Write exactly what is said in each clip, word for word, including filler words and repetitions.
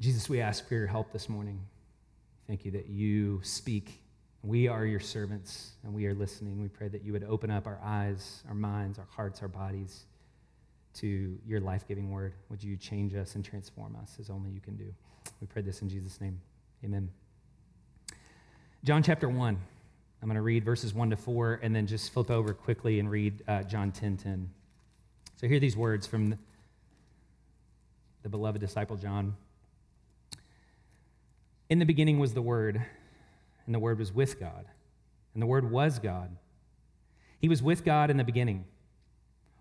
Jesus, we ask for your help this morning. Thank you that you speak. We are your servants, and we are listening. We pray that you would open up our eyes, our minds, our hearts, our bodies to your life-giving word. Would you change us and transform us as only you can do? We pray this in Jesus' name. Amen. John chapter one. I'm going to read verses one to four, and then just flip over quickly and read uh, John ten ten. So hear these words from the, the beloved disciple John. In the beginning was the Word, and the Word was with God, and the Word was God. He was with God in the beginning.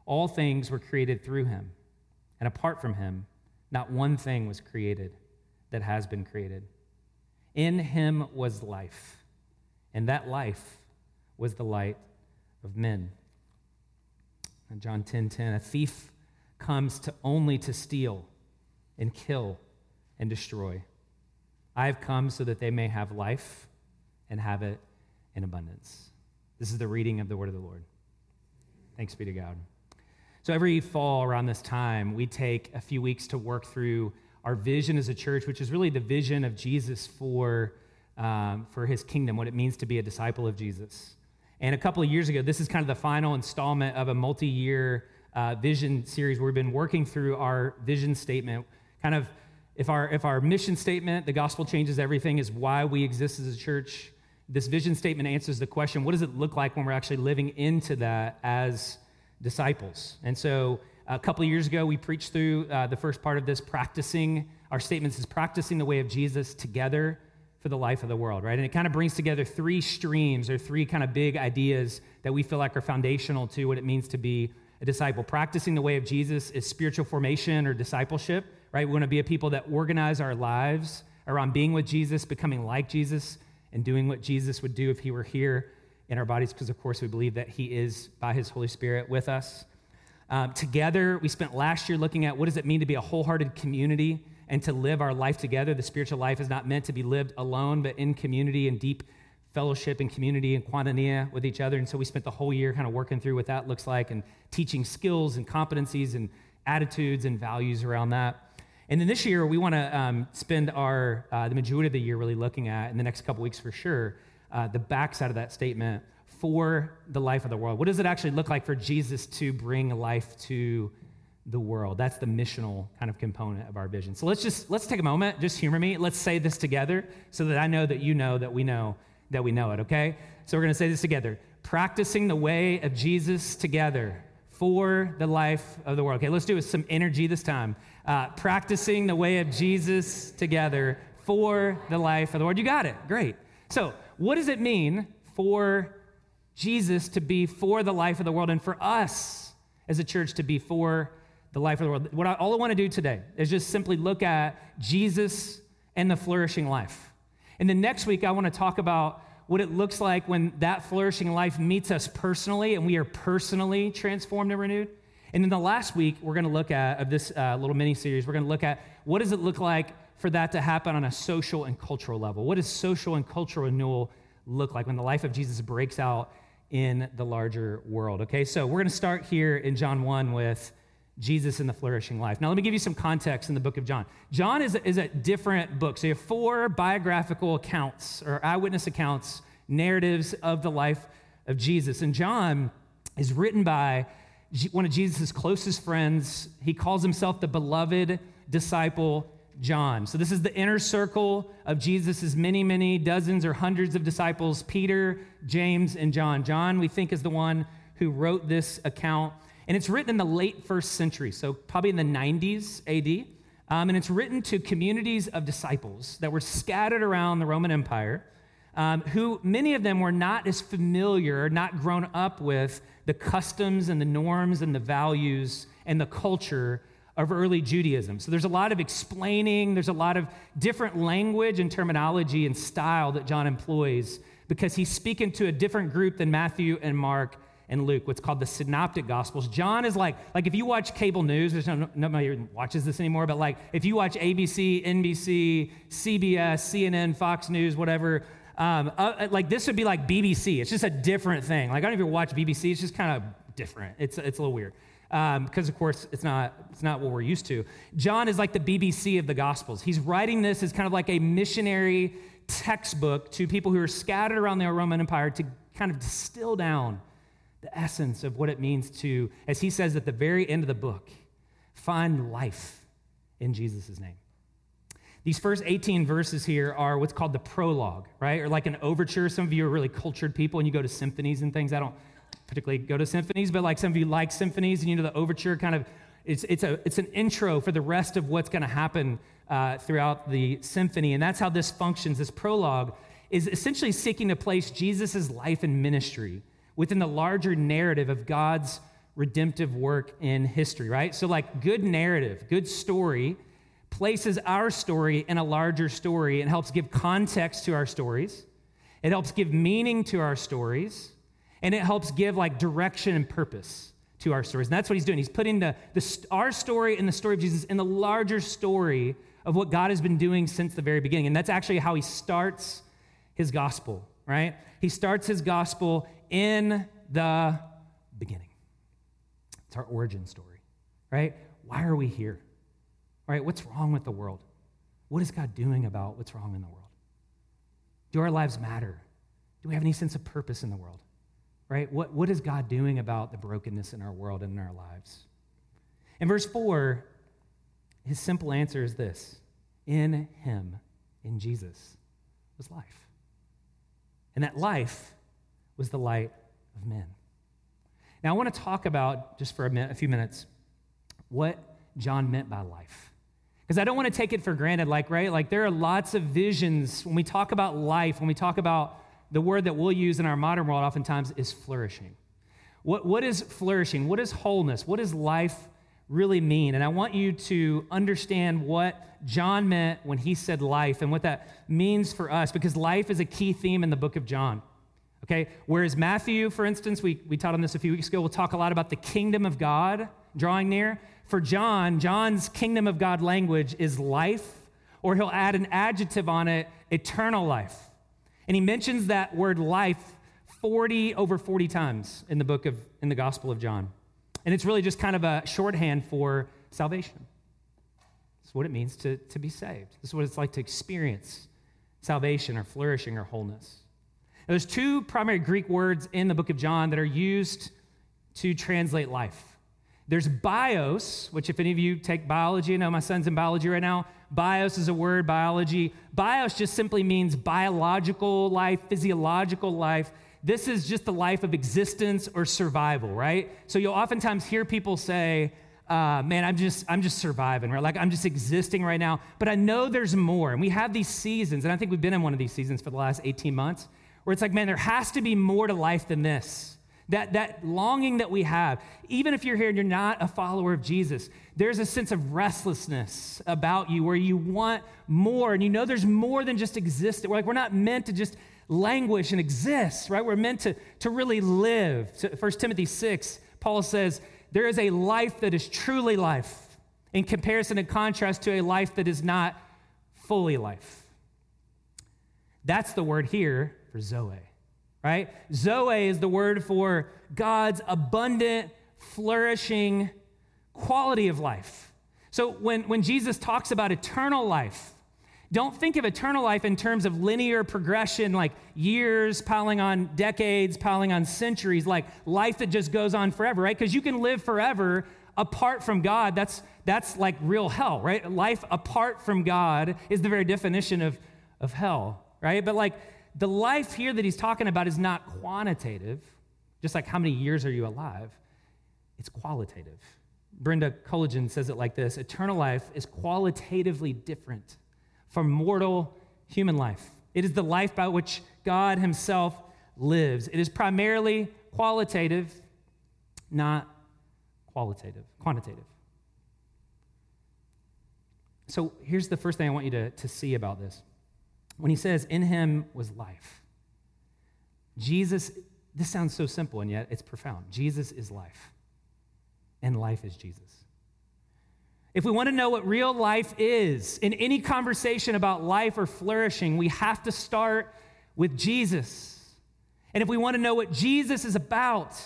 All things were created through him, and apart from him, not one thing was created that has been created. In him was life, and that life was the light of men. In John ten ten, a thief comes to only to steal and kill and destroy. I have come so that they may have life and have it in abundance. This is the reading of the word of the Lord. Thanks be to God. So every fall around this time, we take a few weeks to work through our vision as a church, which is really the vision of Jesus for um, for his kingdom, what it means to be a disciple of Jesus. And a couple of years ago, this is kind of the final installment of a multi-year uh, vision series where we've been working through our vision statement. Kind of, if our if our mission statement, the gospel changes everything, is why we exist as a church, this vision statement answers the question, what does it look like when we're actually living into that as disciples? And so a couple of years ago, we preached through uh, the first part of this, practicing, our statements is practicing the way of Jesus together for the life of the world, right? And it kind of brings together three streams or three kind of big ideas that we feel like are foundational to what it means to be a disciple. Practicing the way of Jesus is spiritual formation or discipleship, right? We want to be a people that organize our lives around being with Jesus, becoming like Jesus, and doing what Jesus would do if he were here in our bodies, because of course we believe that he is, by his Holy Spirit, with us. Um, together, we spent last year looking at what does it mean to be a wholehearted community and to live our life together. The spiritual life is not meant to be lived alone, but in community and deep fellowship and community and koinonia with each other. And so we spent the whole year kind of working through what that looks like and teaching skills and competencies and attitudes and values around that. And then this year, we want to um, spend our uh, the majority of the year really looking at, in the next couple weeks for sure, uh, the backside of that statement, for the life of the world. What does it actually look like for Jesus to bring life to the world? That's the missional kind of component of our vision. So let's just, let's take a moment, just humor me. Let's say this together so that I know that you know that we know that we know it, okay? So we're going to say this together. Practicing the way of Jesus together for the life of the world. Okay, let's do it with some energy this time. Uh, practicing the way of Jesus together for the life of the world. You got it. Great. So what does it mean for Jesus to be for the life of the world, and for us as a church to be for the life of the world? What I, all I want to do today is just simply look at Jesus and the flourishing life. And then next week, I want to talk about what it looks like when that flourishing life meets us personally and we are personally transformed and renewed. And then the last week, we're going to look at, of this uh, little mini-series, we're going to look at what does it look like for that to happen on a social and cultural level? What does social and cultural renewal look like when the life of Jesus breaks out in the larger world? Okay, so we're going to start here in John one with Jesus and the flourishing life. Now, let me give you some context in the book of John. John is a, is a different book. So you have four biographical accounts or eyewitness accounts, narratives of the life of Jesus. And John is written by one of Jesus' closest friends. He calls himself the beloved disciple John. So this is the inner circle of Jesus' many, many dozens or hundreds of disciples, Peter, James, and John. John, we think, is the one who wrote this account. And it's written in the late first century, so probably in the nineties A D. Um, and it's written to communities of disciples that were scattered around the Roman Empire, um, who many of them were not as familiar, not grown up with the customs and the norms and the values and the culture of early Judaism. So there's a lot of explaining, there's a lot of different language and terminology and style that John employs because he's speaking to a different group than Matthew and Mark and Luke, what's called the synoptic gospels. John is like, like if you watch cable news, there's no, nobody watches this anymore, but like if you watch A B C, N B C, C B S, C N N, Fox News, whatever, um, uh, like this would be like B B C. It's just a different thing. Like I don't even watch B B C, it's just kind of different. It's, it's a little weird. um, because, of course, it's not it's not what we're used to. John is like the B B C of the Gospels. He's writing this as kind of like a missionary textbook to people who are scattered around the Roman Empire to kind of distill down the essence of what it means to, as he says at the very end of the book, find life in Jesus' name. These first eighteen verses here are what's called the prologue, right? Or like an overture. Some of you are really cultured people and you go to symphonies and things. I don't particularly go to symphonies, but like some of you like symphonies, and you know the overture kind of, it's it's a it's an intro for the rest of what's going to happen uh, throughout the symphony. And that's how this functions. This prologue is essentially seeking to place Jesus' life and ministry within the larger narrative of God's redemptive work in history, right? So like good narrative, good story places our story in a larger story and helps give context to our stories. It helps give meaning to our stories, and it helps give like direction and purpose to our stories. And that's what he's doing. He's putting the, the our story and the story of Jesus in the larger story of what God has been doing since the very beginning. And that's actually how he starts his gospel, right? He starts his gospel in the beginning. It's our origin story, right? Why are we here? Right, what's wrong with the world? What is God doing about what's wrong in the world? Do our lives matter? Do we have any sense of purpose in the world? Right? What, what is God doing about the brokenness in our world and in our lives? In verse four, his simple answer is this: in him, in Jesus, was life. And that life was the light of men. Now I want to talk about, just for a, minute, a few minutes, what John meant by life. Because I don't want to take it for granted, like, right? Like, there are lots of visions when we talk about life, when we talk about the word that we'll use in our modern world oftentimes is flourishing. What, what is flourishing? What is wholeness? What does life really mean? And I want you to understand what John meant when he said life and what that means for us, because life is a key theme in the book of John, okay? Whereas Matthew, for instance, we, we taught on this a few weeks ago, we'll talk a lot about the kingdom of God drawing near. For John, John's kingdom of God language is life, or he'll add an adjective on it, eternal life. And he mentions that word life forty, over forty times in the book of, in the Gospel of John. And it's really just kind of a shorthand for salvation. It's what it means to, to be saved. This is what it's like to experience salvation or flourishing or wholeness. Now, there's two primary Greek words in the book of John that are used to translate life. There's bios, which if any of you take biology, you know my son's in biology right now. Bios is a word, biology. Bios just simply means biological life, physiological life. This is just the life of existence or survival, right? So you'll oftentimes hear people say, uh, man, I'm just I'm just surviving, right? Like I'm just existing right now. But I know there's more. And we have these seasons, and I think we've been in one of these seasons for the last eighteen months, where it's like, man, there has to be more to life than this. That that longing that we have, even if you're here and you're not a follower of Jesus, there's a sense of restlessness about you where you want more, and you know there's more than just exist. We're like, we're not meant to just languish and exist, right? We're meant to, to really live. So First Timothy six, Paul says, there is a life that is truly life in comparison and contrast to a life that is not fully life. That's the word here for Zoe. Right? Zoe is the word for God's abundant, flourishing quality of life. So when, when Jesus talks about eternal life, don't think of eternal life in terms of linear progression, like years piling on decades, piling on centuries, like life that just goes on forever, right? Because you can live forever apart from God. That's, that's like real hell, right? Life apart from God is the very definition of, of hell, right? But like, the life here that he's talking about is not quantitative, just like how many years are you alive? It's qualitative. Brenda Collagen says it like this: eternal life is qualitatively different from mortal human life. It is the life by which God himself lives. It is primarily qualitative, not qualitative, quantitative. So here's the first thing I want you to, to see about this. When he says, in him was life, Jesus, this sounds so simple, and yet it's profound. Jesus is life, and life is Jesus. If we want to know what real life is, in any conversation about life or flourishing, we have to start with Jesus. And if we want to know what Jesus is about,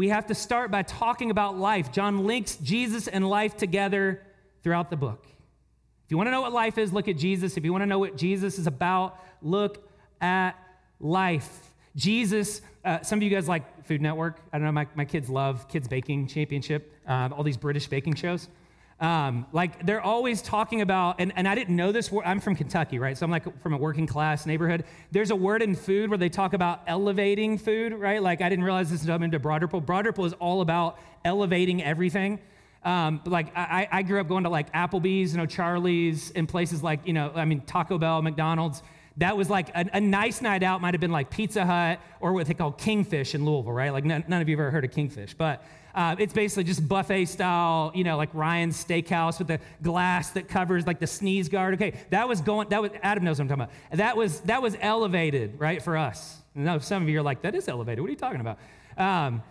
we have to start by talking about life. John links Jesus and life together throughout the book. If you want to know what life is, look at Jesus. If you want to know what Jesus is about, look at life. Jesus, uh, some of you guys like Food Network. I don't know, my, my kids love Kids Baking Championship, um, all these British baking shows. Um, like, they're always talking about, and, and I didn't know this word. I'm from Kentucky, right? So I'm like from a working class neighborhood. There's a word in food where they talk about elevating food, right? Like, I didn't realize this until I'm into Broad Ripple. Broad Ripple is all about elevating everything. Um, but like, I, I grew up going to like Applebee's and O'Charlie's and places like, you know, I mean, Taco Bell, McDonald's. That was like a, a nice night out might have been like Pizza Hut or what they call Kingfish in Louisville, right? Like none, none of you have ever heard of Kingfish, but uh, it's basically just buffet style, you know, like Ryan's Steakhouse with the glass that covers like the sneeze guard. Okay, that was going, that was, Adam knows what I'm talking about. That was, that was elevated, right, for us. Now, some of you are like, that is elevated. What are you talking about? Um,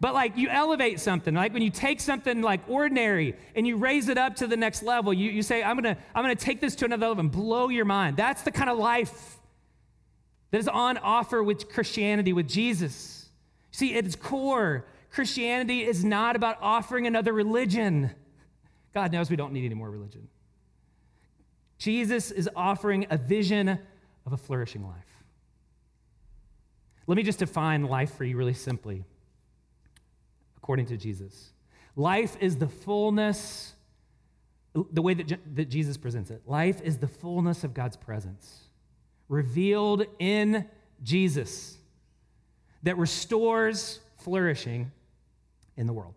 But like you elevate something, like when you take something like ordinary and you raise it up to the next level, you, you say, I'm gonna, I'm gonna take this to another level and blow your mind. That's the kind of life that is on offer with Christianity, with Jesus. See, at its core, Christianity is not about offering another religion. God knows we don't need any more religion. Jesus is offering a vision of a flourishing life. Let me just define life for you really simply. According to Jesus, life is the fullness, the way that, Je- that Jesus presents it. Life is the fullness of God's presence revealed in Jesus that restores flourishing in the world.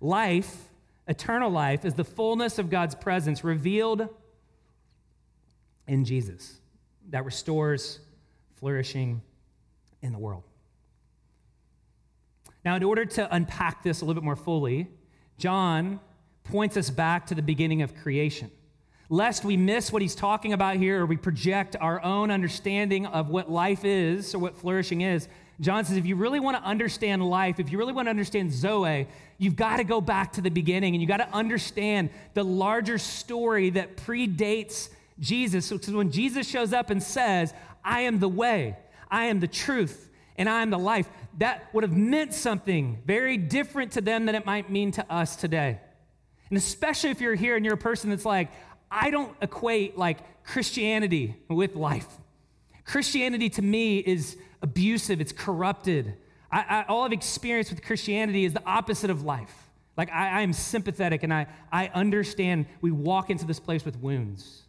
Life, eternal life, is the fullness of God's presence revealed in Jesus that restores flourishing in the world. Now, in order to unpack this a little bit more fully, John points us back to the beginning of creation, lest we miss what he's talking about here or we project our own understanding of what life is or what flourishing is. John says, if you really want to understand life, if you really want to understand Zoe, you've got to go back to the beginning and you've got to understand the larger story that predates Jesus. So when Jesus shows up and says, I am the way, I am the truth, and I am the life, that would have meant something very different to them than it might mean to us today. And especially if you're here and you're a person that's like, I don't equate like Christianity with life. Christianity to me is abusive, it's corrupted. I, I, all I've experienced with Christianity is the opposite of life. Like I, I am sympathetic and I, I understand we walk into this place with wounds.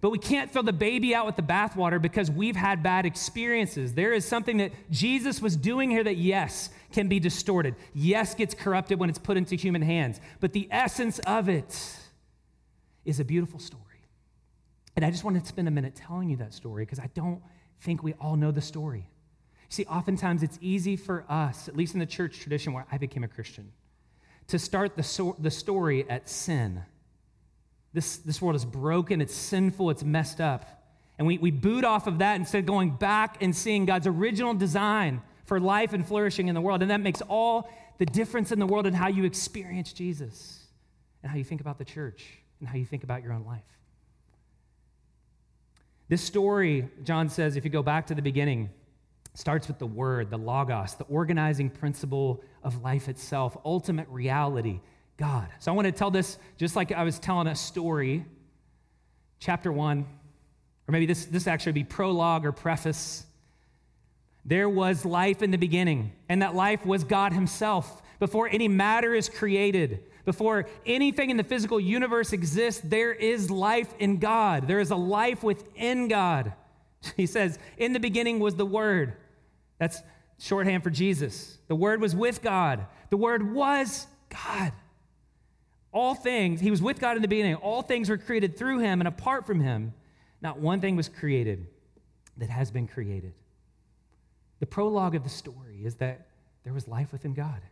But we can't throw the baby out with the bathwater because we've had bad experiences. There is something that Jesus was doing here that, yes, can be distorted. Yes, gets corrupted when it's put into human hands. But the essence of it is a beautiful story. And I just wanted to spend a minute telling you that story because I don't think we all know the story. See, oftentimes it's easy for us, at least in the church tradition where I became a Christian, to start the, so- the story at sin. This, this world is broken, it's sinful, it's messed up. And we, we boot off of that instead of going back and seeing God's original design for life and flourishing in the world. And that makes all the difference in the world in how you experience Jesus and how you think about the church and how you think about your own life. This story, John says, if you go back to the beginning, starts with the word, the logos, the organizing principle of life itself, ultimate reality, God. So I want to tell this just like I was telling a story, chapter one, or maybe this, this actually would be prologue or preface. There was life in the beginning, and that life was God himself. Before any matter is created, before anything in the physical universe exists, there is life in God. There is a life within God. He says, in the beginning was the Word. That's shorthand for Jesus. The Word was with God. The Word was God. All things, he was with God in the beginning. All things were created through him, and apart from him, not one thing was created that has been created. The prologue of the story is that there was life within God.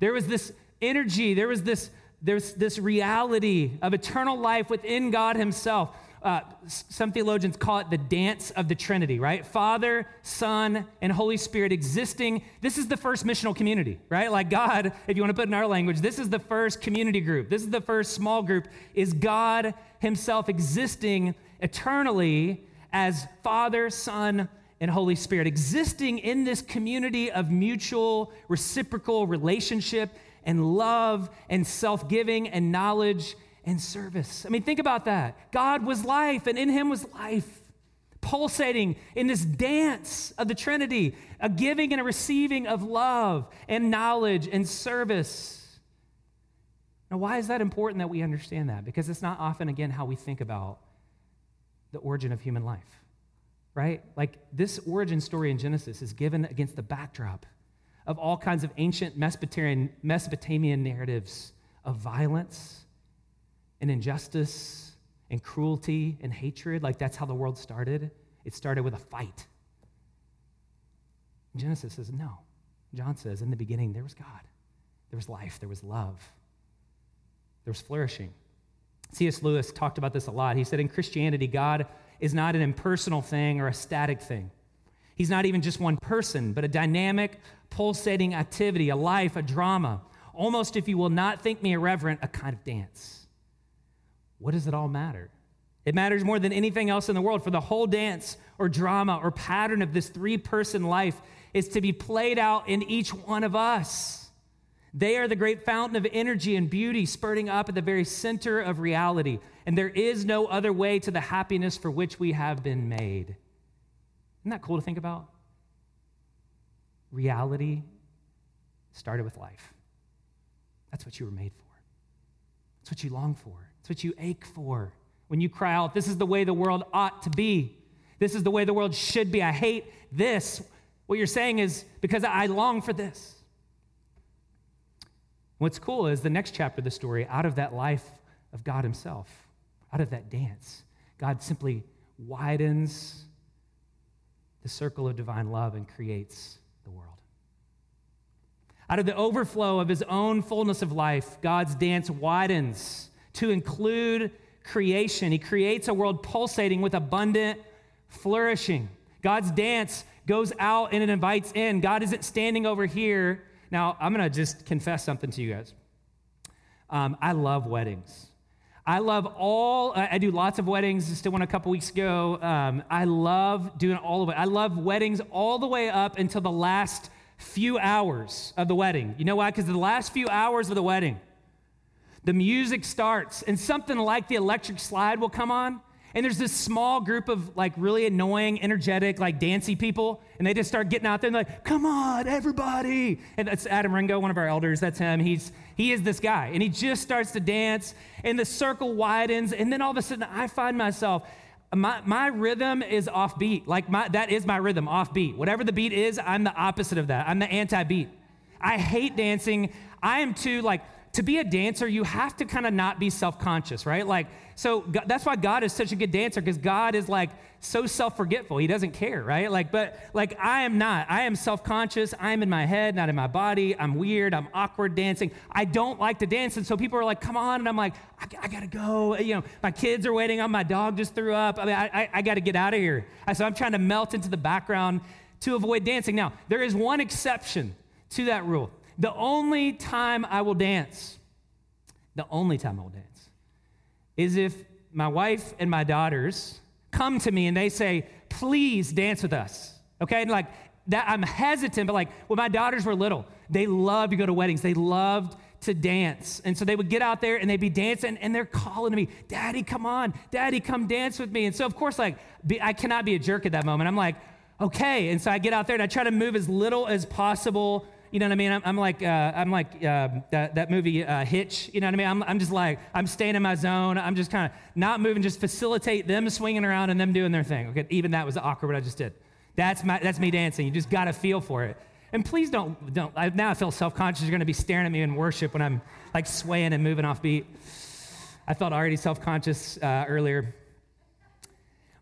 There was this energy, there was this, there's this reality of eternal life within God himself. Uh, some theologians call it the dance of the Trinity, right? Father, Son, and Holy Spirit existing. This is the first missional community, right? Like God, if you want to put it in our language, this is the first community group. This is the first small group, is God himself existing eternally as Father, Son, and Holy Spirit, existing in this community of mutual, reciprocal relationship and love and self-giving and knowledge and service. I mean, think about that. God was life, and in him was life, pulsating in this dance of the Trinity, a giving and a receiving of love and knowledge and service. Now, why is that important that we understand that? Because it's not often, again, how we think about the origin of human life, right? Like, this origin story in Genesis is given against the backdrop of all kinds of ancient Mesopotamian, Mesopotamian narratives of violence and injustice and cruelty and hatred. Like, that's how the world started. It started with a fight. Genesis says, no. John says, in the beginning, there was God. There was life. There was love. There was flourishing. C S. Lewis talked about this a lot. He said, in Christianity, God is not an impersonal thing or a static thing. He's not even just one person, but a dynamic, pulsating activity, a life, a drama. Almost, if you will not think me irreverent, a kind of dance. What does it all matter? It matters more than anything else in the world, for the whole dance or drama or pattern of this three-person life is to be played out in each one of us. They are the great fountain of energy and beauty spurting up at the very center of reality. And there is no other way to the happiness for which we have been made. Isn't that cool to think about? Reality started with life. That's what you were made for. That's what you long for. That's what you ache for. When you cry out, this is the way the world ought to be. This is the way the world should be. I hate this. What you're saying is, because I long for this. What's cool is the next chapter of the story, out of that life of God himself, out of that dance, God simply widens the circle of divine love and creates the world. Out of the overflow of his own fullness of life, God's dance widens to include creation. He creates a world pulsating with abundant flourishing. God's dance goes out and it invites in. God isn't standing over here. Now, I'm going to just confess something to you guys. Um, I love weddings. I love all, I, I do lots of weddings. I still went a couple weeks ago. Um, I love doing all of it. I love weddings all the way up until the last few hours of the wedding. You know why? Because the last few hours of the wedding, the music starts and something like the electric slide will come on. And there's this small group of like really annoying, energetic, like dancey people. And they just start getting out there and like, come on, everybody. And that's Adam Ringo, one of our elders. That's him. He's He is this guy. And he just starts to dance. And the circle widens. And then all of a sudden I find myself, my, my rhythm is offbeat. Like my that is my rhythm, offbeat. Whatever the beat is, I'm the opposite of that. I'm the anti-beat. I hate dancing. I am too like... To be a dancer, you have to kind of not be self-conscious, right? Like, so God, that's why God is such a good dancer, because God is like so self-forgetful. He doesn't care, right? Like, but like I am not. I am self-conscious. I am in my head, not in my body. I'm weird. I'm awkward dancing. I don't like to dance. And so people are like, come on. And I'm like, I, I got to go. You know, my kids are waiting on. My dog just threw up. I mean, I, I, I got to get out of here. So I'm trying to melt into the background to avoid dancing. Now, there is one exception to that rule. The only time I will dance, the only time I will dance, is if my wife and my daughters come to me and they say, please dance with us, okay? And like, that, I'm hesitant, but like, when my daughters were little, they loved to go to weddings. They loved to dance. And so they would get out there and they'd be dancing and they're calling to me, Daddy, come on. Daddy, come dance with me. And so, of course, like, be, I cannot be a jerk at that moment. I'm like, okay. And so I get out there and I try to move as little as possible. You know what I mean? I'm, I'm like, uh, I'm like uh, that, that movie uh, Hitch. You know what I mean? I'm, I'm just like, I'm staying in my zone. I'm just kind of not moving. Just facilitate them swinging around and them doing their thing. Okay, even that was awkward what I just did. That's my, that's me dancing. You just got to feel for it. And please don't, don't. I, now I feel self-conscious. You're going to be staring at me in worship when I'm like swaying and moving off beat. I felt already self-conscious uh, earlier.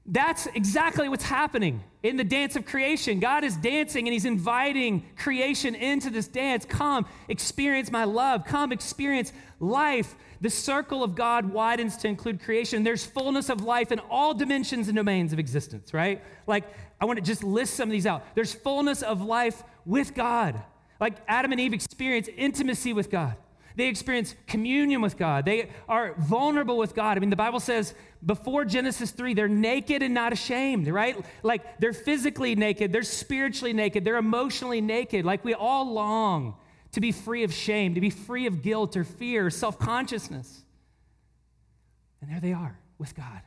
That's exactly what's happening in the dance of creation. God is dancing and he's inviting creation into this dance. Come, experience my love. Come, experience life. The circle of God widens to include creation. There's fullness of life in all dimensions and domains of existence, right? Like, I want to just list some of these out. There's fullness of life with God. Like Adam and Eve experience intimacy with God. They experience communion with God. They are vulnerable with God. I mean, the Bible says before Genesis three, they're naked and not ashamed, right? Like they're physically naked, they're spiritually naked, they're emotionally naked. Like we all long to be free of shame, to be free of guilt or fear or self-consciousness. And there they are with God,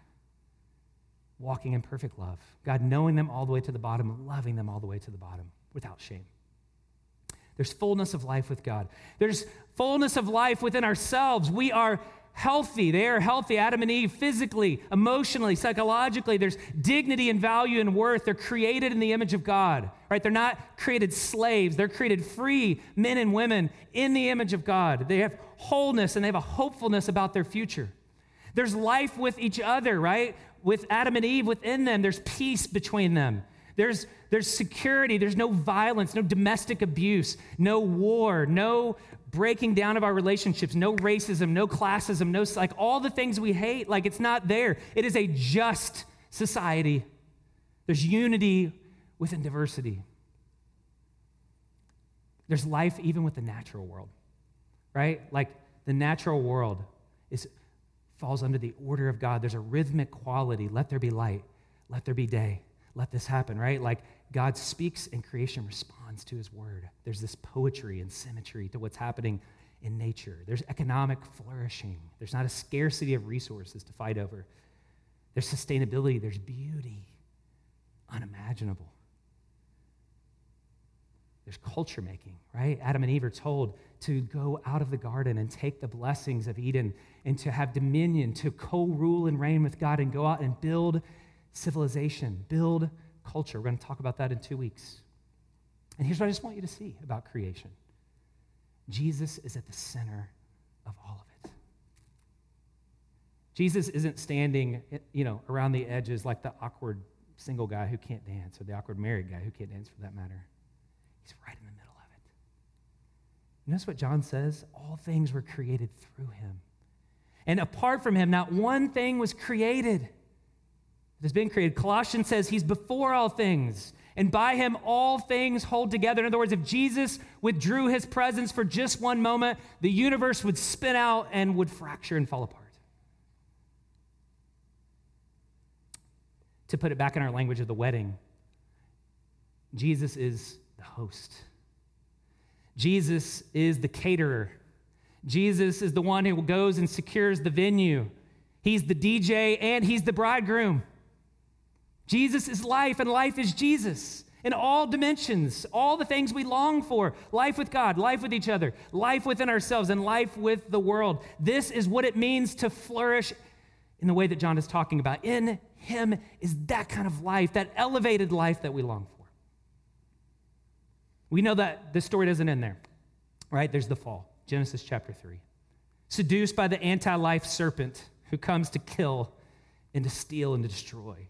walking in perfect love. God knowing them all the way to the bottom, loving them all the way to the bottom without shame. There's fullness of life with God. There's fullness of life within ourselves. We are healthy. They are healthy, Adam and Eve, physically, emotionally, psychologically. There's dignity and value and worth. They're created in the image of God, right? They're not created slaves. They're created free men and women in the image of God. They have wholeness and they have a hopefulness about their future. There's life with each other, right? With Adam and Eve within them, there's peace between them. There's there's security, there's no violence, no domestic abuse, no war, no breaking down of our relationships, no racism, no classism, no, like all the things we hate, like it's not there. It is a just society. There's unity within diversity. There's life even with the natural world, right? Like the natural world is falls under the order of God. There's a rhythmic quality. Let there be light, let there be day. Let this happen, right? Like God speaks and creation responds to his word. There's this poetry and symmetry to what's happening in nature. There's economic flourishing. There's not a scarcity of resources to fight over. There's sustainability. There's beauty, unimaginable. There's culture making, right? Adam and Eve are told to go out of the garden and take the blessings of Eden and to have dominion, to co-rule and reign with God and go out and build civilization, build culture. We're going to talk about that in two weeks. And here's what I just want you to see about creation. Jesus is at the center of all of it. Jesus isn't standing, you know, around the edges like the awkward single guy who can't dance or the awkward married guy who can't dance for that matter. He's right in the middle of it. Notice what John says, all things were created through him. And apart from him, not one thing was created. Has been created. Colossians says he's before all things, and by him all things hold together. In other words, if Jesus withdrew his presence for just one moment, the universe would spin out and would fracture and fall apart. To put it back in our language of the wedding, Jesus is the host. Jesus is the caterer. Jesus is the one who goes and secures the venue. He's the D J and he's the bridegroom. Jesus is life, and life is Jesus in all dimensions, all the things we long for, life with God, life with each other, life within ourselves, and life with the world. This is what it means to flourish in the way that John is talking about. In him is that kind of life, that elevated life that we long for. We know that the story doesn't end there, right? There's the fall, Genesis chapter three. Seduced by the anti-life serpent who comes to kill and to steal and to destroy.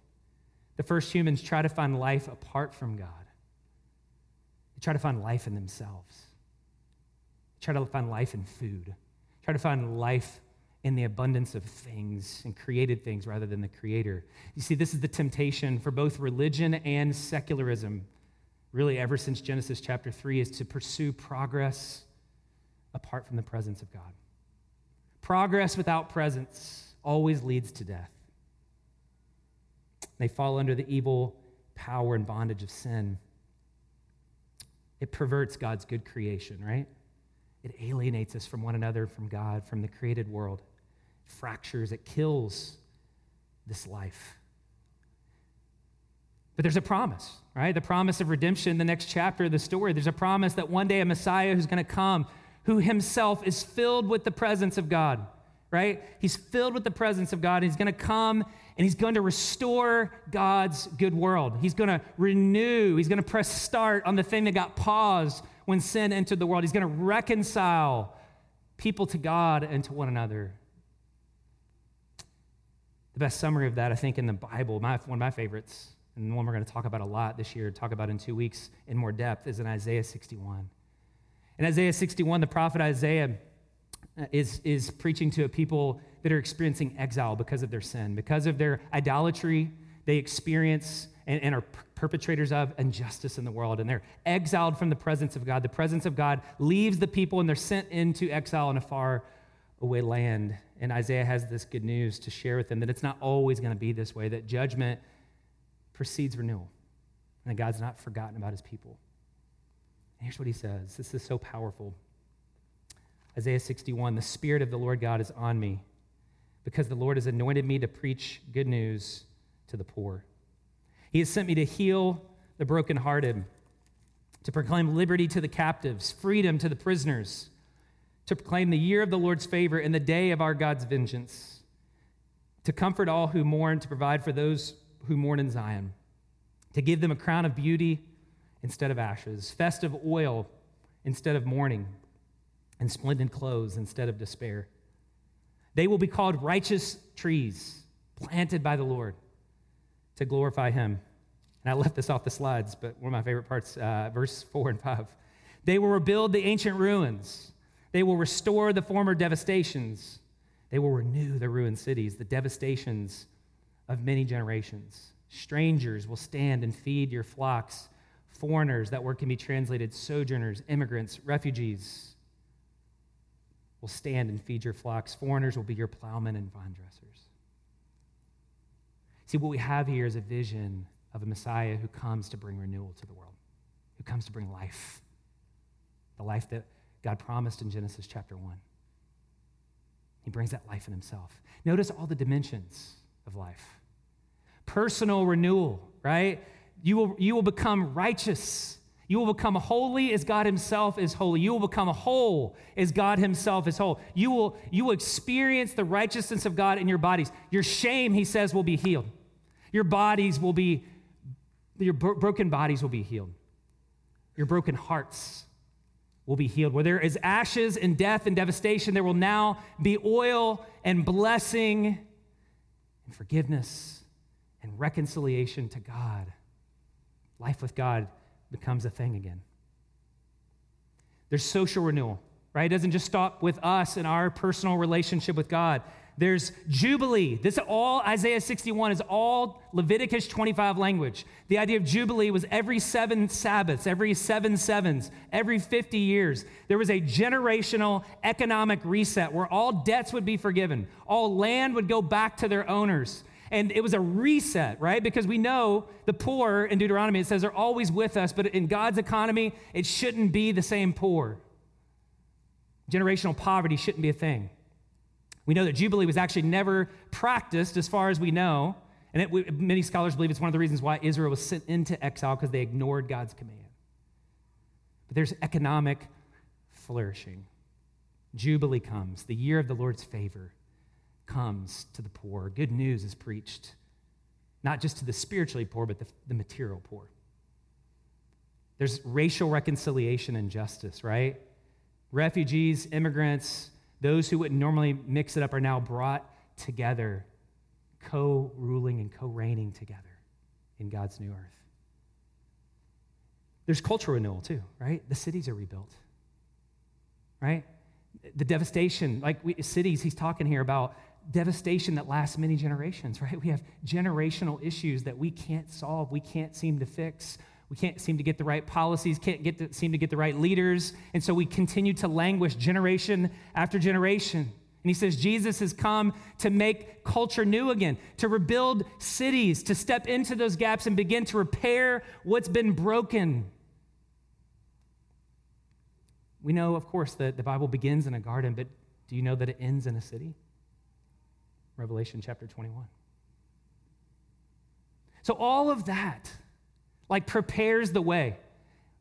The first humans try to find life apart from God. They try to find life in themselves. They try to find life in food. They try to find life in the abundance of things and created things rather than the creator. You see, this is the temptation for both religion and secularism, really ever since Genesis chapter three, is to pursue progress apart from the presence of God. Progress without presence always leads to death. They fall under the evil power and bondage of sin. It perverts God's good creation, right? It alienates us from one another, from God, from the created world. It fractures, it kills this life. But there's a promise, right? The promise of redemption, the next chapter of the story. There's a promise that one day a Messiah who's going to come, who himself is filled with the presence of God, right? He's filled with the presence of God. He's going to come and he's going to restore God's good world. He's going to renew. He's going to press start on the thing that got paused when sin entered the world. He's going to reconcile people to God and to one another. The best summary of that, I think, in the Bible, my, one of my favorites, and one we're going to talk about a lot this year, talk about in two weeks in more depth, is in Isaiah sixty-one. In Isaiah sixty-one, the prophet Isaiah is, is preaching to a people that are experiencing exile because of their sin, because of their idolatry. They experience and, and are perpetrators of injustice in the world, and they're exiled from the presence of God. The presence of God leaves the people, and they're sent into exile in a far away land. And Isaiah has this good news to share with them, that it's not always going to be this way, that judgment precedes renewal, and that God's not forgotten about his people. And here's what he says. This is so powerful. Isaiah sixty-one, the Spirit of the Lord God is on me, because the Lord has anointed me to preach good news to the poor. He has sent me to heal the brokenhearted, to proclaim liberty to the captives, freedom to the prisoners, to proclaim the year of the Lord's favor and the day of our God's vengeance, to comfort all who mourn, to provide for those who mourn in Zion, to give them a crown of beauty instead of ashes, festive oil instead of mourning, and splendid clothes instead of despair. They will be called righteous trees planted by the Lord to glorify him. And I left this off the slides, but one of my favorite parts, uh, verse four and five. They will rebuild the ancient ruins. They will restore the former devastations. They will renew the ruined cities, the devastations of many generations. Strangers will stand and feed your flocks. Foreigners, that word can be translated sojourners, immigrants, refugees, will stand and feed your flocks. Foreigners will be your plowmen and vine dressers. See, what we have here is a vision of a Messiah who comes to bring renewal to the world, who comes to bring life, the life that God promised in Genesis chapter one. He brings that life in himself. Notice all the dimensions of life. Personal renewal, right? You will, you will become righteous. You will become holy as God himself is holy. You will become whole as God himself is whole. You will, you will experience the righteousness of God in your bodies. Your shame, he says, will be healed. Your bodies will be, your bro- broken bodies will be healed. Your broken hearts will be healed. Where there is ashes and death and devastation, there will now be oil and blessing and forgiveness and reconciliation to God. Life with God becomes a thing again. There's social renewal, right? It doesn't just stop with us and our personal relationship with God. There's jubilee. This all, Isaiah sixty-one is all Leviticus twenty-five language. The idea of jubilee was every seven Sabbaths, every seven sevens, every fifty years. There was a generational economic reset where all debts would be forgiven. All land would go back to their owners. And it was a reset, right? Because we know the poor in Deuteronomy, it says they're always with us, but in God's economy, it shouldn't be the same poor. Generational poverty shouldn't be a thing. We know that Jubilee was actually never practiced as far as we know. And it, we, many scholars believe it's one of the reasons why Israel was sent into exile, because they ignored God's command. But there's economic flourishing. Jubilee comes, the year of the Lord's favor comes to the poor. Good news is preached, not just to the spiritually poor, but the, the material poor. There's racial reconciliation and justice, right? Refugees, immigrants, those who wouldn't normally mix it up are now brought together, co-ruling and co-reigning together in God's new earth. There's cultural renewal too, right? The cities are rebuilt, right? The devastation, like we, cities, he's talking here about devastation that lasts many generations, right? We have generational issues that we can't solve, we can't seem to fix, we can't seem to get the right policies, can't get to, seem to get the right leaders, and so we continue to languish generation after generation. And he says Jesus has come to make culture new again, to rebuild cities, to step into those gaps and begin to repair what's been broken. We know, of course, that the Bible begins in a garden, but do you know that it ends in a city? Revelation chapter twenty-one. So all of that, like, prepares the way.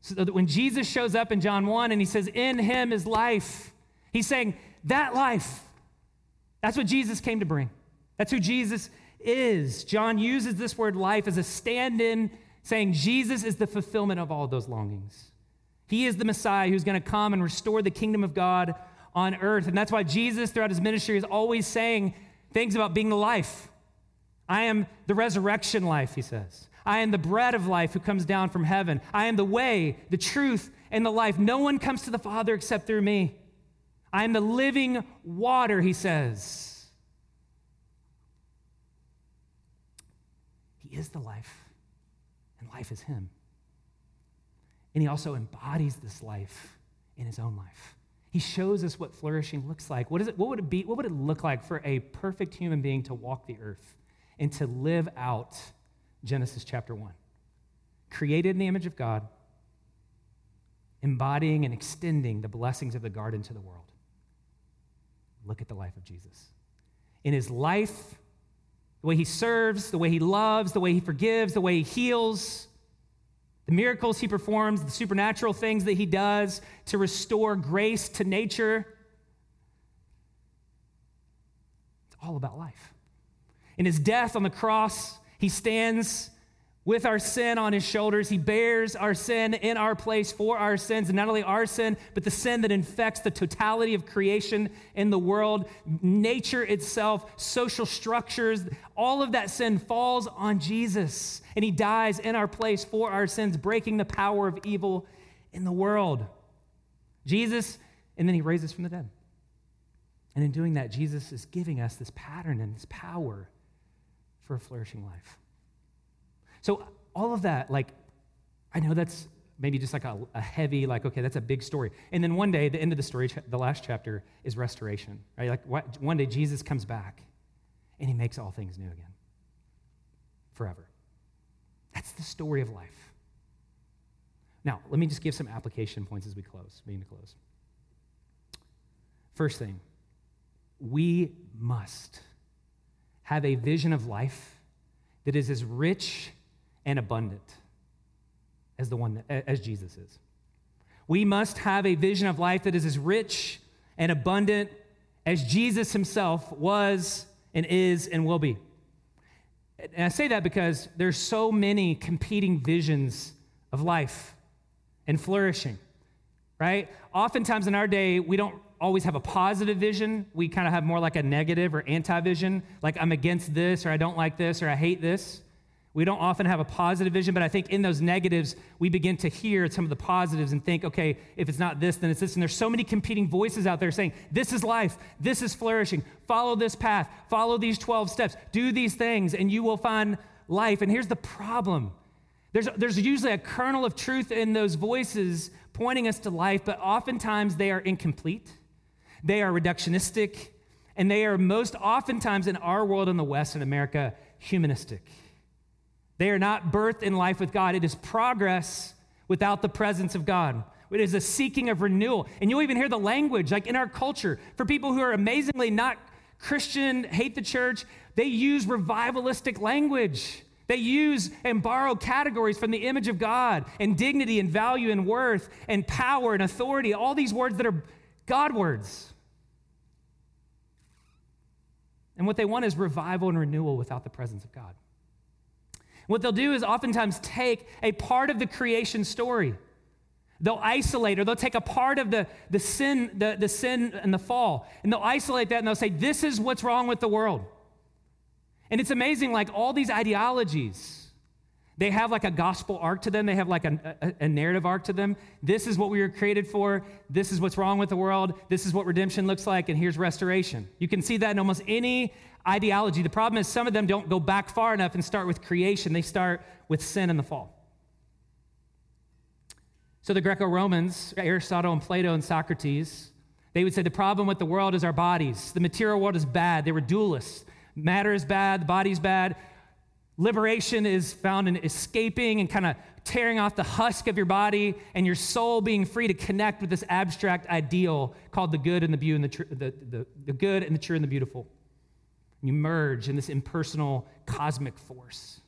So that when Jesus shows up in John one and he says, in him is life, he's saying, that life, that's what Jesus came to bring. That's who Jesus is. John uses this word life as a stand-in, saying Jesus is the fulfillment of all those longings. He is the Messiah who's going to come and restore the kingdom of God on earth. And that's why Jesus, throughout his ministry, is always saying things about being the life. I am the resurrection life, he says. I am the bread of life who comes down from heaven. I am the way, the truth, and the life. No one comes to the Father except through me. I am the living water, he says. He is the life. life is him. And he also embodies this life in his own life. He shows us what flourishing looks like. What is it? What would it be? What would it look like for a perfect human being to walk the earth and to live out Genesis chapter one? Created in the image of God, embodying and extending the blessings of the garden to the world. Look at the life of Jesus. In his life, the way he serves, the way he loves, the way he forgives, the way he heals, the miracles he performs, the supernatural things that he does to restore grace to nature. It's all about life. In his death on the cross, he stands with our sin on his shoulders. He bears our sin in our place for our sins, and not only our sin, but the sin that infects the totality of creation in the world, nature itself, social structures, all of that sin falls on Jesus, and he dies in our place for our sins, breaking the power of evil in the world. Jesus, and then he raises from the dead. And in doing that, Jesus is giving us this pattern and this power for a flourishing life. So all of that, like, I know that's maybe just like a, a heavy, like, okay, that's a big story. And then one day, the end of the story, the last chapter, is restoration, right? Like what, one day Jesus comes back and he makes all things new again, forever. That's the story of life. Now, let me just give some application points as we close, beginning to close. First thing, we must have a vision of life that is as rich and abundant as the one that, as Jesus is. We must have a vision of life that is as rich and abundant as Jesus himself was and is and will be. And I say that because there's so many competing visions of life and flourishing, right? Oftentimes in our day, we don't always have a positive vision. We kind of have more like a negative or anti-vision, like I'm against this, or I don't like this, or I hate this. We don't often have a positive vision, but I think in those negatives, we begin to hear some of the positives and think, okay, if it's not this, then it's this. And there's so many competing voices out there saying, this is life, this is flourishing, follow this path, follow these twelve steps, do these things, and you will find life. And here's the problem. There's, there's usually a kernel of truth in those voices pointing us to life, but oftentimes they are incomplete. They are reductionistic, and they are most oftentimes in our world in the West, in America, humanistic. They are not birth in life with God. It is progress without the presence of God. It is a seeking of renewal. And you'll even hear the language, like in our culture, for people who are amazingly not Christian, hate the church, they use revivalistic language. They use and borrow categories from the image of God and dignity and value and worth and power and authority, all these words that are God words. And what they want is revival and renewal without the presence of God. What they'll do is oftentimes take a part of the creation story. They'll isolate, or they'll take a part of the, the sin, the, the sin and the fall, and they'll isolate that and they'll say, this is what's wrong with the world. And it's amazing, like all these ideologies, they have like a gospel arc to them. They have like a, a, a narrative arc to them. This is what we were created for. This is what's wrong with the world. This is what redemption looks like, and here's restoration. You can see that in almost any ideology. The problem is some of them don't go back far enough and start with creation. They start with sin and the fall. So the Greco-Romans, Aristotle and Plato and Socrates, they would say the problem with the world is our bodies. The material world is bad. They were dualists. Matter is bad. The body's bad. Liberation is found in escaping and kind of tearing off the husk of your body and your soul being free to connect with this abstract ideal called the good and the beautiful and the, tr- the, the, the good and the true and the beautiful. You merge in this impersonal cosmic force.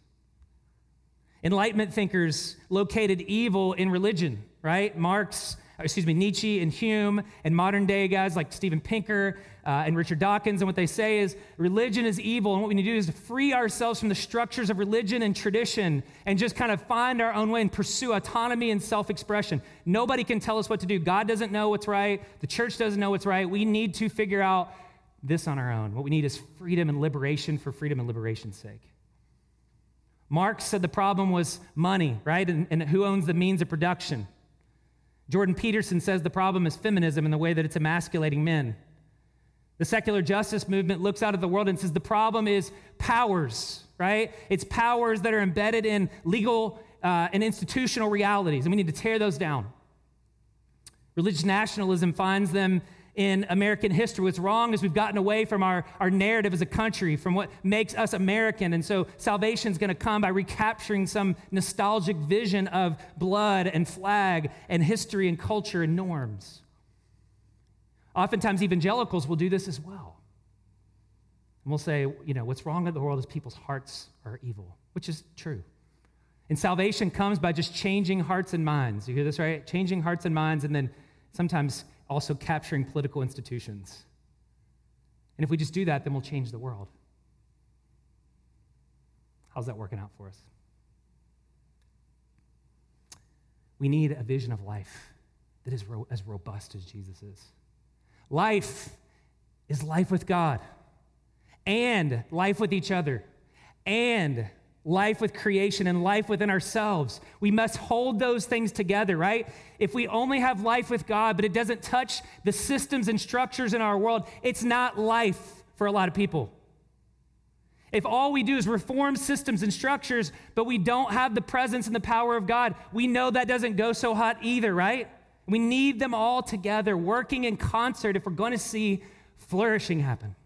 Enlightenment thinkers located evil in religion, right? Marx, excuse me, Nietzsche and Hume, and modern day guys like Stephen Pinker uh, and Richard Dawkins, and what they say is religion is evil, and what we need to do is to free ourselves from the structures of religion and tradition and just kind of find our own way and pursue autonomy and self-expression. Nobody can tell us what to do. God doesn't know what's right. The church doesn't know what's right. We need to figure out this on our own. What we need is freedom and liberation for freedom and liberation's sake. Marx said the problem was money, right? And, and who owns the means of production? Jordan Peterson says the problem is feminism and the way that it's emasculating men. The secular justice movement looks out at the world and says the problem is powers, right? It's powers that are embedded in legal uh, and institutional realities, and we need to tear those down. Religious nationalism finds them in American history. What's wrong is we've gotten away from our, our narrative as a country, from what makes us American. And so salvation's gonna come by recapturing some nostalgic vision of blood and flag and history and culture and norms. Oftentimes evangelicals will do this as well. And we'll say, you know, what's wrong with the world is people's hearts are evil, which is true. And salvation comes by just changing hearts and minds. You hear this, right? Changing hearts and minds, and then sometimes also capturing political institutions. And if we just do that, then we'll change the world. How's that working out for us? We need a vision of life that is ro- as robust as Jesus is. Life is life with God, and life with each other, and life with creation, and life within ourselves. We must hold those things together, right? If we only have life with God, but it doesn't touch the systems and structures in our world, it's not life for a lot of people. If all we do is reform systems and structures, but we don't have the presence and the power of God, we know that doesn't go so hot either, right? We need them all together, working in concert if we're going to see flourishing happen.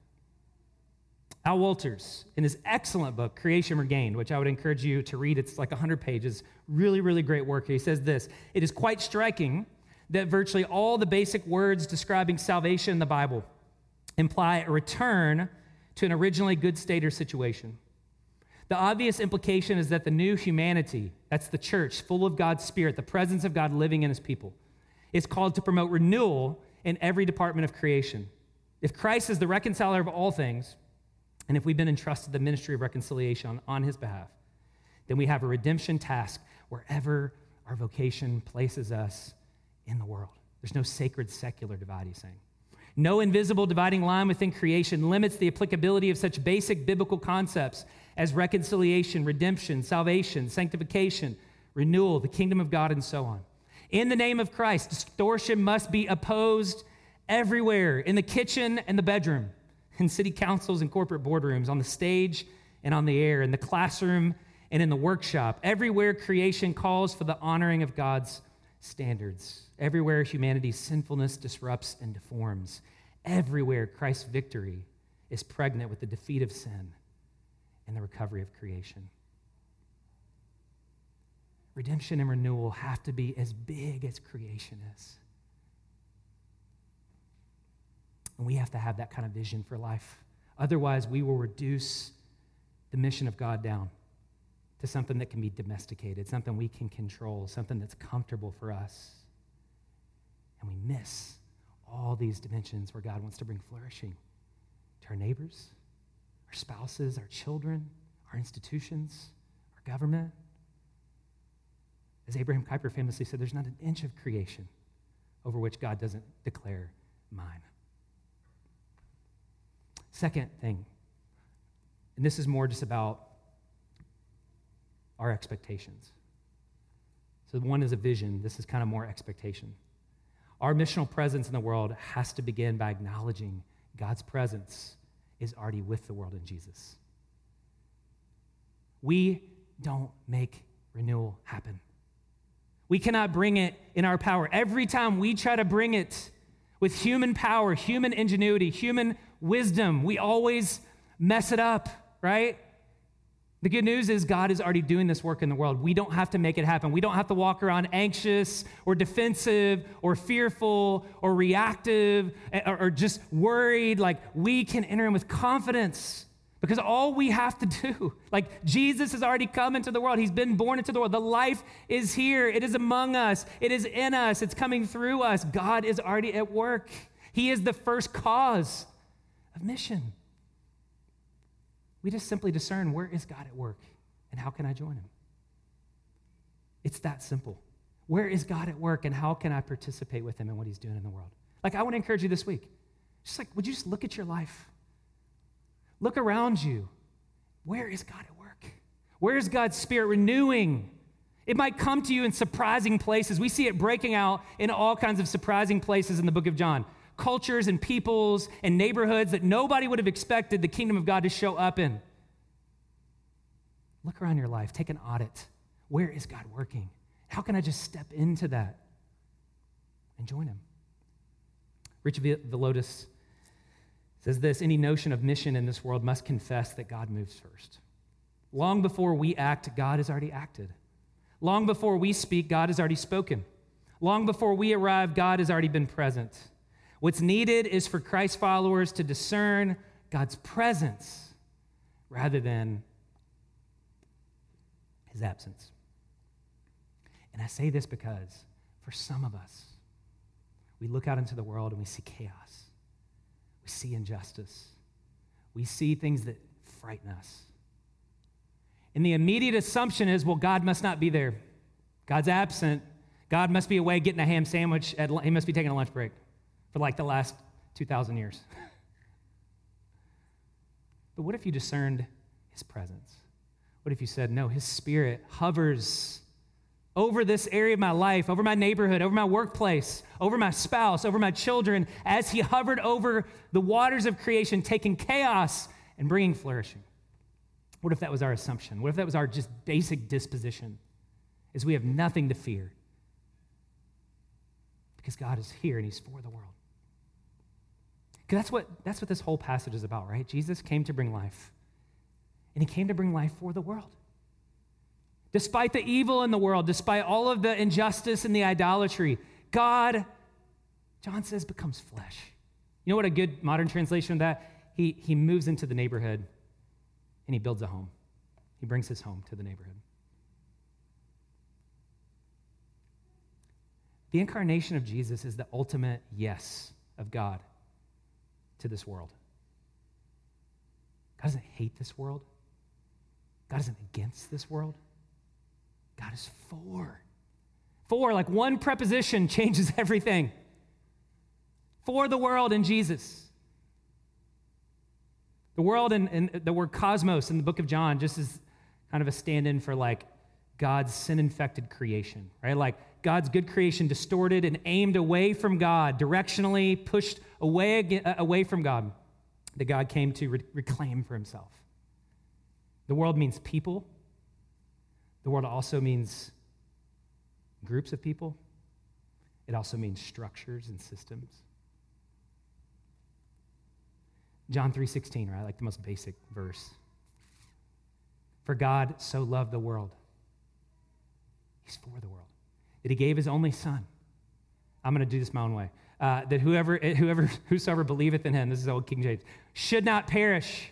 Al Walters, in his excellent book, Creation Regained, which I would encourage you to read. It's like one hundred pages, really, really great work. He says this: it is quite striking that virtually all the basic words describing salvation in the Bible imply a return to an originally good state or situation. The obvious implication is that the new humanity, that's the church, full of God's Spirit, the presence of God living in his people, is called to promote renewal in every department of creation. If Christ is the reconciler of all things, and if we've been entrusted the ministry of reconciliation on, on his behalf, then we have a redemption task wherever our vocation places us in the world. There's no sacred secular divide, he's saying. No invisible dividing line within creation limits the applicability of such basic biblical concepts as reconciliation, redemption, salvation, sanctification, renewal, the kingdom of God, and so on. In the name of Christ, distortion must be opposed everywhere, in the kitchen and the bedroom, in city councils and corporate boardrooms, on the stage and on the air, in the classroom and in the workshop. Everywhere creation calls for the honoring of God's standards. Everywhere humanity's sinfulness disrupts and deforms. Everywhere Christ's victory is pregnant with the defeat of sin and the recovery of creation. Redemption and renewal have to be as big as creation is. And we have to have that kind of vision for life. Otherwise, we will reduce the mission of God down to something that can be domesticated, something we can control, something that's comfortable for us. And we miss all these dimensions where God wants to bring flourishing to our neighbors, our spouses, our children, our institutions, our government. As Abraham Kuyper famously said, there's not an inch of creation over which God doesn't declare mine. Second thing, and this is more just about our expectations. So one is a vision. This is kind of more expectation. Our missional presence in the world has to begin by acknowledging God's presence is already with the world in Jesus. We don't make renewal happen. We cannot bring it in our power. Every time we try to bring it with human power, human ingenuity, human wisdom, we always mess it up, right? The good news is God is already doing this work in the world. We don't have to make it happen. We don't have to walk around anxious or defensive or fearful or reactive or, or just worried. Like, we can enter in with confidence because all we have to do, like, Jesus has already come into the world. He's been born into the world. The life is here. It is among us. It is in us. It's coming through us. God is already at work. He is the first cause of mission. We just simply discern, where is God at work, and how can I join him? It's that simple. Where is God at work, and how can I participate with him in what he's doing in the world? Like, I want to encourage you this week. Just like, would you just look at your life? Look around you. Where is God at work? Where is God's Spirit renewing? It might come to you in surprising places. We see it breaking out in all kinds of surprising places in the book of John. Cultures and peoples and neighborhoods that nobody would have expected the kingdom of God to show up in. Look around your life. Take an audit. Where is God working? How can I just step into that and join him? Richard Velotis says this: any notion of mission in this world must confess that God moves first. Long before we act, God has already acted. Long before we speak, God has already spoken. Long before we arrive, God has already been present. What's needed is for Christ followers to discern God's presence rather than his absence. And I say this because for some of us, we look out into the world and we see chaos. We see injustice. We see things that frighten us. And the immediate assumption is, well, God must not be there. God's absent. God must be away getting a ham sandwich. At, he must be taking a lunch break for like the last two thousand years. But what if you discerned his presence? What if you said, no, his spirit hovers over this area of my life, over my neighborhood, over my workplace, over my spouse, over my children, as he hovered over the waters of creation, taking chaos and bringing flourishing. What if that was our assumption? What if that was our just basic disposition, is we have nothing to fear because God is here and he's for the world? Because that's what, that's what this whole passage is about, right? Jesus came to bring life, and he came to bring life for the world. Despite the evil in the world, despite all of the injustice and the idolatry, God, John says, becomes flesh. You know what a good modern translation of that? He, he moves into the neighborhood, and he builds a home. He brings his home to the neighborhood. The incarnation of Jesus is the ultimate yes of God to this world. God doesn't hate this world. God isn't against this world. God is for. For, like one preposition changes everything. For the world in Jesus. The world and, and the word cosmos in the book of John just is kind of a stand-in for like God's sin-infected creation, right? Like God's good creation distorted and aimed away from God, directionally pushed away, away from God, that God came to re- reclaim for himself. The world means people. The world also means groups of people. It also means structures and systems. John three sixteen, right? Like the most basic verse. For God so loved the world. He's for the world. That he gave his only son. I'm going to do this my own way. Uh, that whoever, whoever, whosoever believeth in him, this is old King James, should not perish,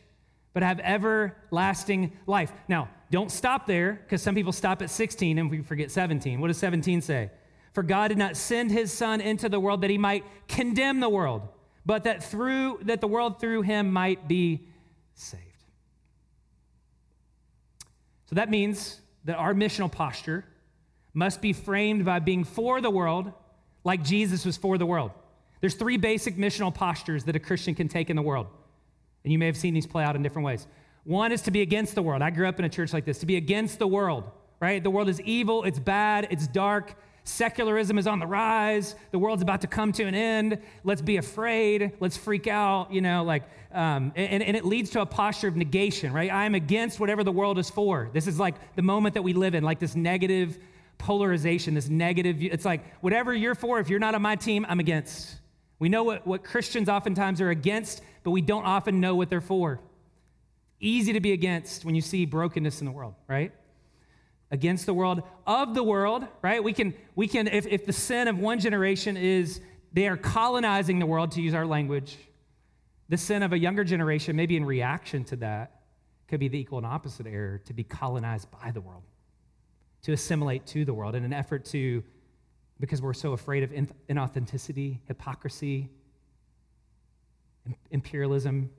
but have everlasting life. Now, don't stop there, because some people stop at sixteen and we forget seventeen. What does seventeen say? For God did not send his son into the world that he might condemn the world, but that through that the world through him might be saved. So that means that our missional posture must be framed by being for the world like Jesus was for the world. There's three basic missional postures that a Christian can take in the world, and you may have seen these play out in different ways. One is to be against the world. I grew up in a church like this, to be against the world, right? The world is evil, it's bad, it's dark. Secularism is on the rise. The world's about to come to an end. Let's be afraid. Let's freak out, you know, like, um, and, and it leads to a posture of negation, right? I'm against whatever the world is for. This is like the moment that we live in, like this negative polarization, this negative, it's like whatever you're for, if you're not on my team, I'm against. We know what, what Christians oftentimes are against, but we don't often know what they're for. Easy to be against when you see brokenness in the world, right? Against the world, of the world, right? We can, we can. If, if the sin of one generation is they are colonizing the world, to use our language, the sin of a younger generation, maybe in reaction to that, could be the equal and opposite error, to be colonized by the world, to assimilate to the world in an effort to, because we're so afraid of inauthenticity, hypocrisy, imperialism,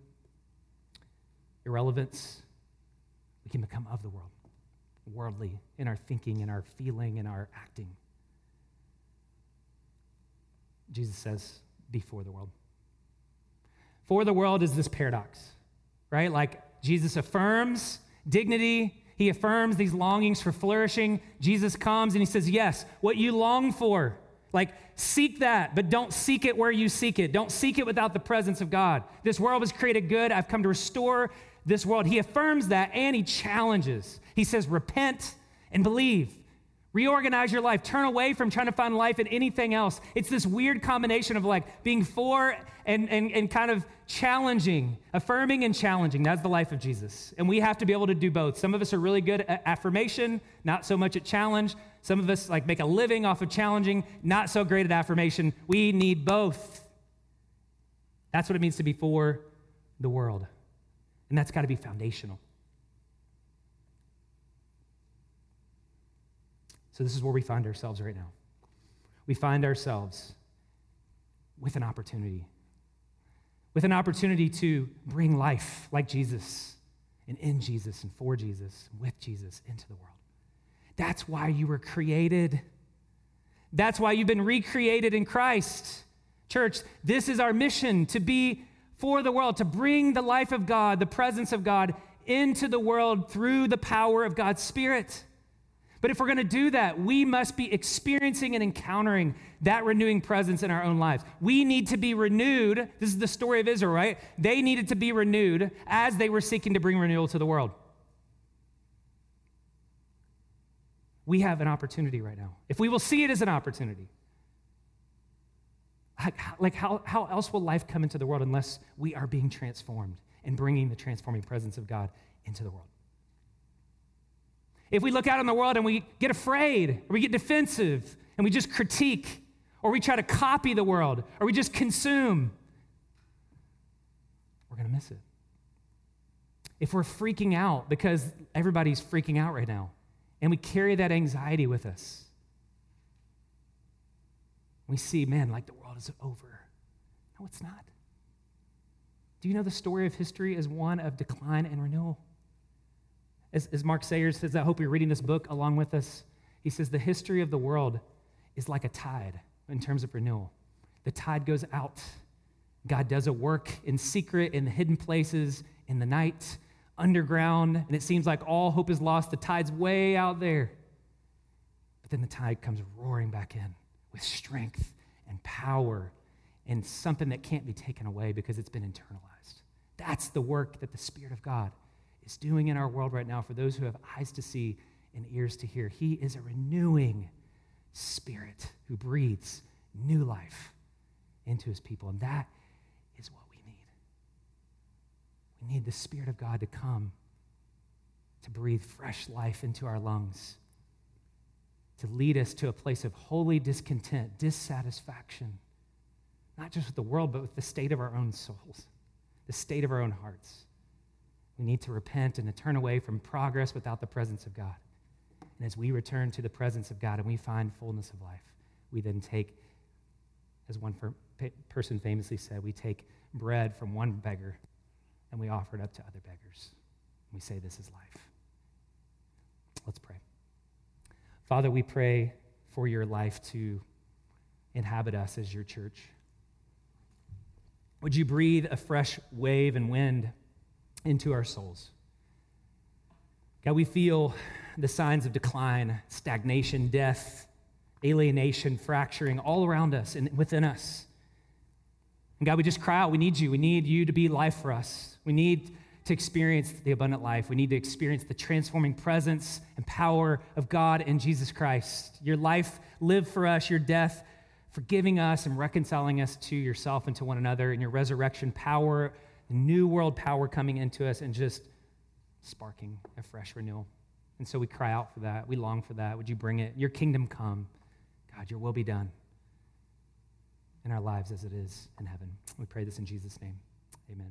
irrelevance, we can become of the world, worldly in our thinking, in our feeling, in our acting. Jesus says, be for the world. For the world is this paradox, right? Like Jesus affirms dignity. He affirms these longings for flourishing. Jesus comes and he says, yes, what you long for, like seek that, but don't seek it where you seek it. Don't seek it without the presence of God. This world was created good. I've come to restore this world. He affirms that, and he challenges. He says, repent and believe. Reorganize your life. Turn away from trying to find life in anything else. It's this weird combination of like being for and, and, and kind of challenging, affirming and challenging. That's the life of Jesus. And we have to be able to do both. Some of us are really good at affirmation, not so much at challenge. Some of us like make a living off of challenging, not so great at affirmation. We need both. That's what it means to be for the world. And that's got to be foundational. So this is where we find ourselves right now. We find ourselves with an opportunity, with an opportunity to bring life like Jesus and in Jesus and for Jesus and with Jesus into the world. That's why you were created. That's why you've been recreated in Christ. Church, this is our mission, to be for the world, to bring the life of God, the presence of God into the world through the power of God's Spirit. But if we're going to do that, we must be experiencing and encountering that renewing presence in our own lives. We need to be renewed. This is the story of Israel, right? They needed to be renewed as they were seeking to bring renewal to the world. We have an opportunity right now. If we will see it as an opportunity, like how, how else will life come into the world unless we are being transformed and bringing the transforming presence of God into the world? If we look out in the world and we get afraid, or we get defensive, and we just critique, or we try to copy the world, or we just consume, we're going to miss it. If we're freaking out, because everybody's freaking out right now, and we carry that anxiety with us, we see, man, like the world is over. No, it's not. Do you know the story of history is one of decline and renewal? As, as Mark Sayers says, I hope you're reading this book along with us. He says, the history of the world is like a tide in terms of renewal. The tide goes out. God does a work in secret, in the hidden places, in the night, underground, and it seems like all hope is lost. The tide's way out there. But then the tide comes roaring back in with strength and power and something that can't be taken away because it's been internalized. That's the work that the Spirit of God is doing in our world right now for those who have eyes to see and ears to hear. He is a renewing Spirit who breathes new life into his people, and that is what we need. We need the Spirit of God to come to breathe fresh life into our lungs, to lead us to a place of holy discontent, dissatisfaction, not just with the world, but with the state of our own souls, the state of our own hearts. We need to repent and to turn away from progress without the presence of God. And as we return to the presence of God and we find fullness of life, we then take, as one person famously said, we take bread from one beggar and we offer it up to other beggars. We say, this is life. Let's pray. Father, we pray for your life to inhabit us as your church. Would you breathe a fresh wave and wind into our souls? God, we feel the signs of decline, stagnation, death, alienation, fracturing all around us and within us. And God, we just cry out, we need you. We need you to be life for us. We need to experience the abundant life. We need to experience the transforming presence and power of God in Jesus Christ. Your life lived for us, your death forgiving us and reconciling us to yourself and to one another, and your resurrection power, new world power coming into us and just sparking a fresh renewal. And so we cry out for that. We long for that. Would you bring it? Your kingdom come. God, your will be done in our lives as it is in heaven. We pray this in Jesus' name. Amen.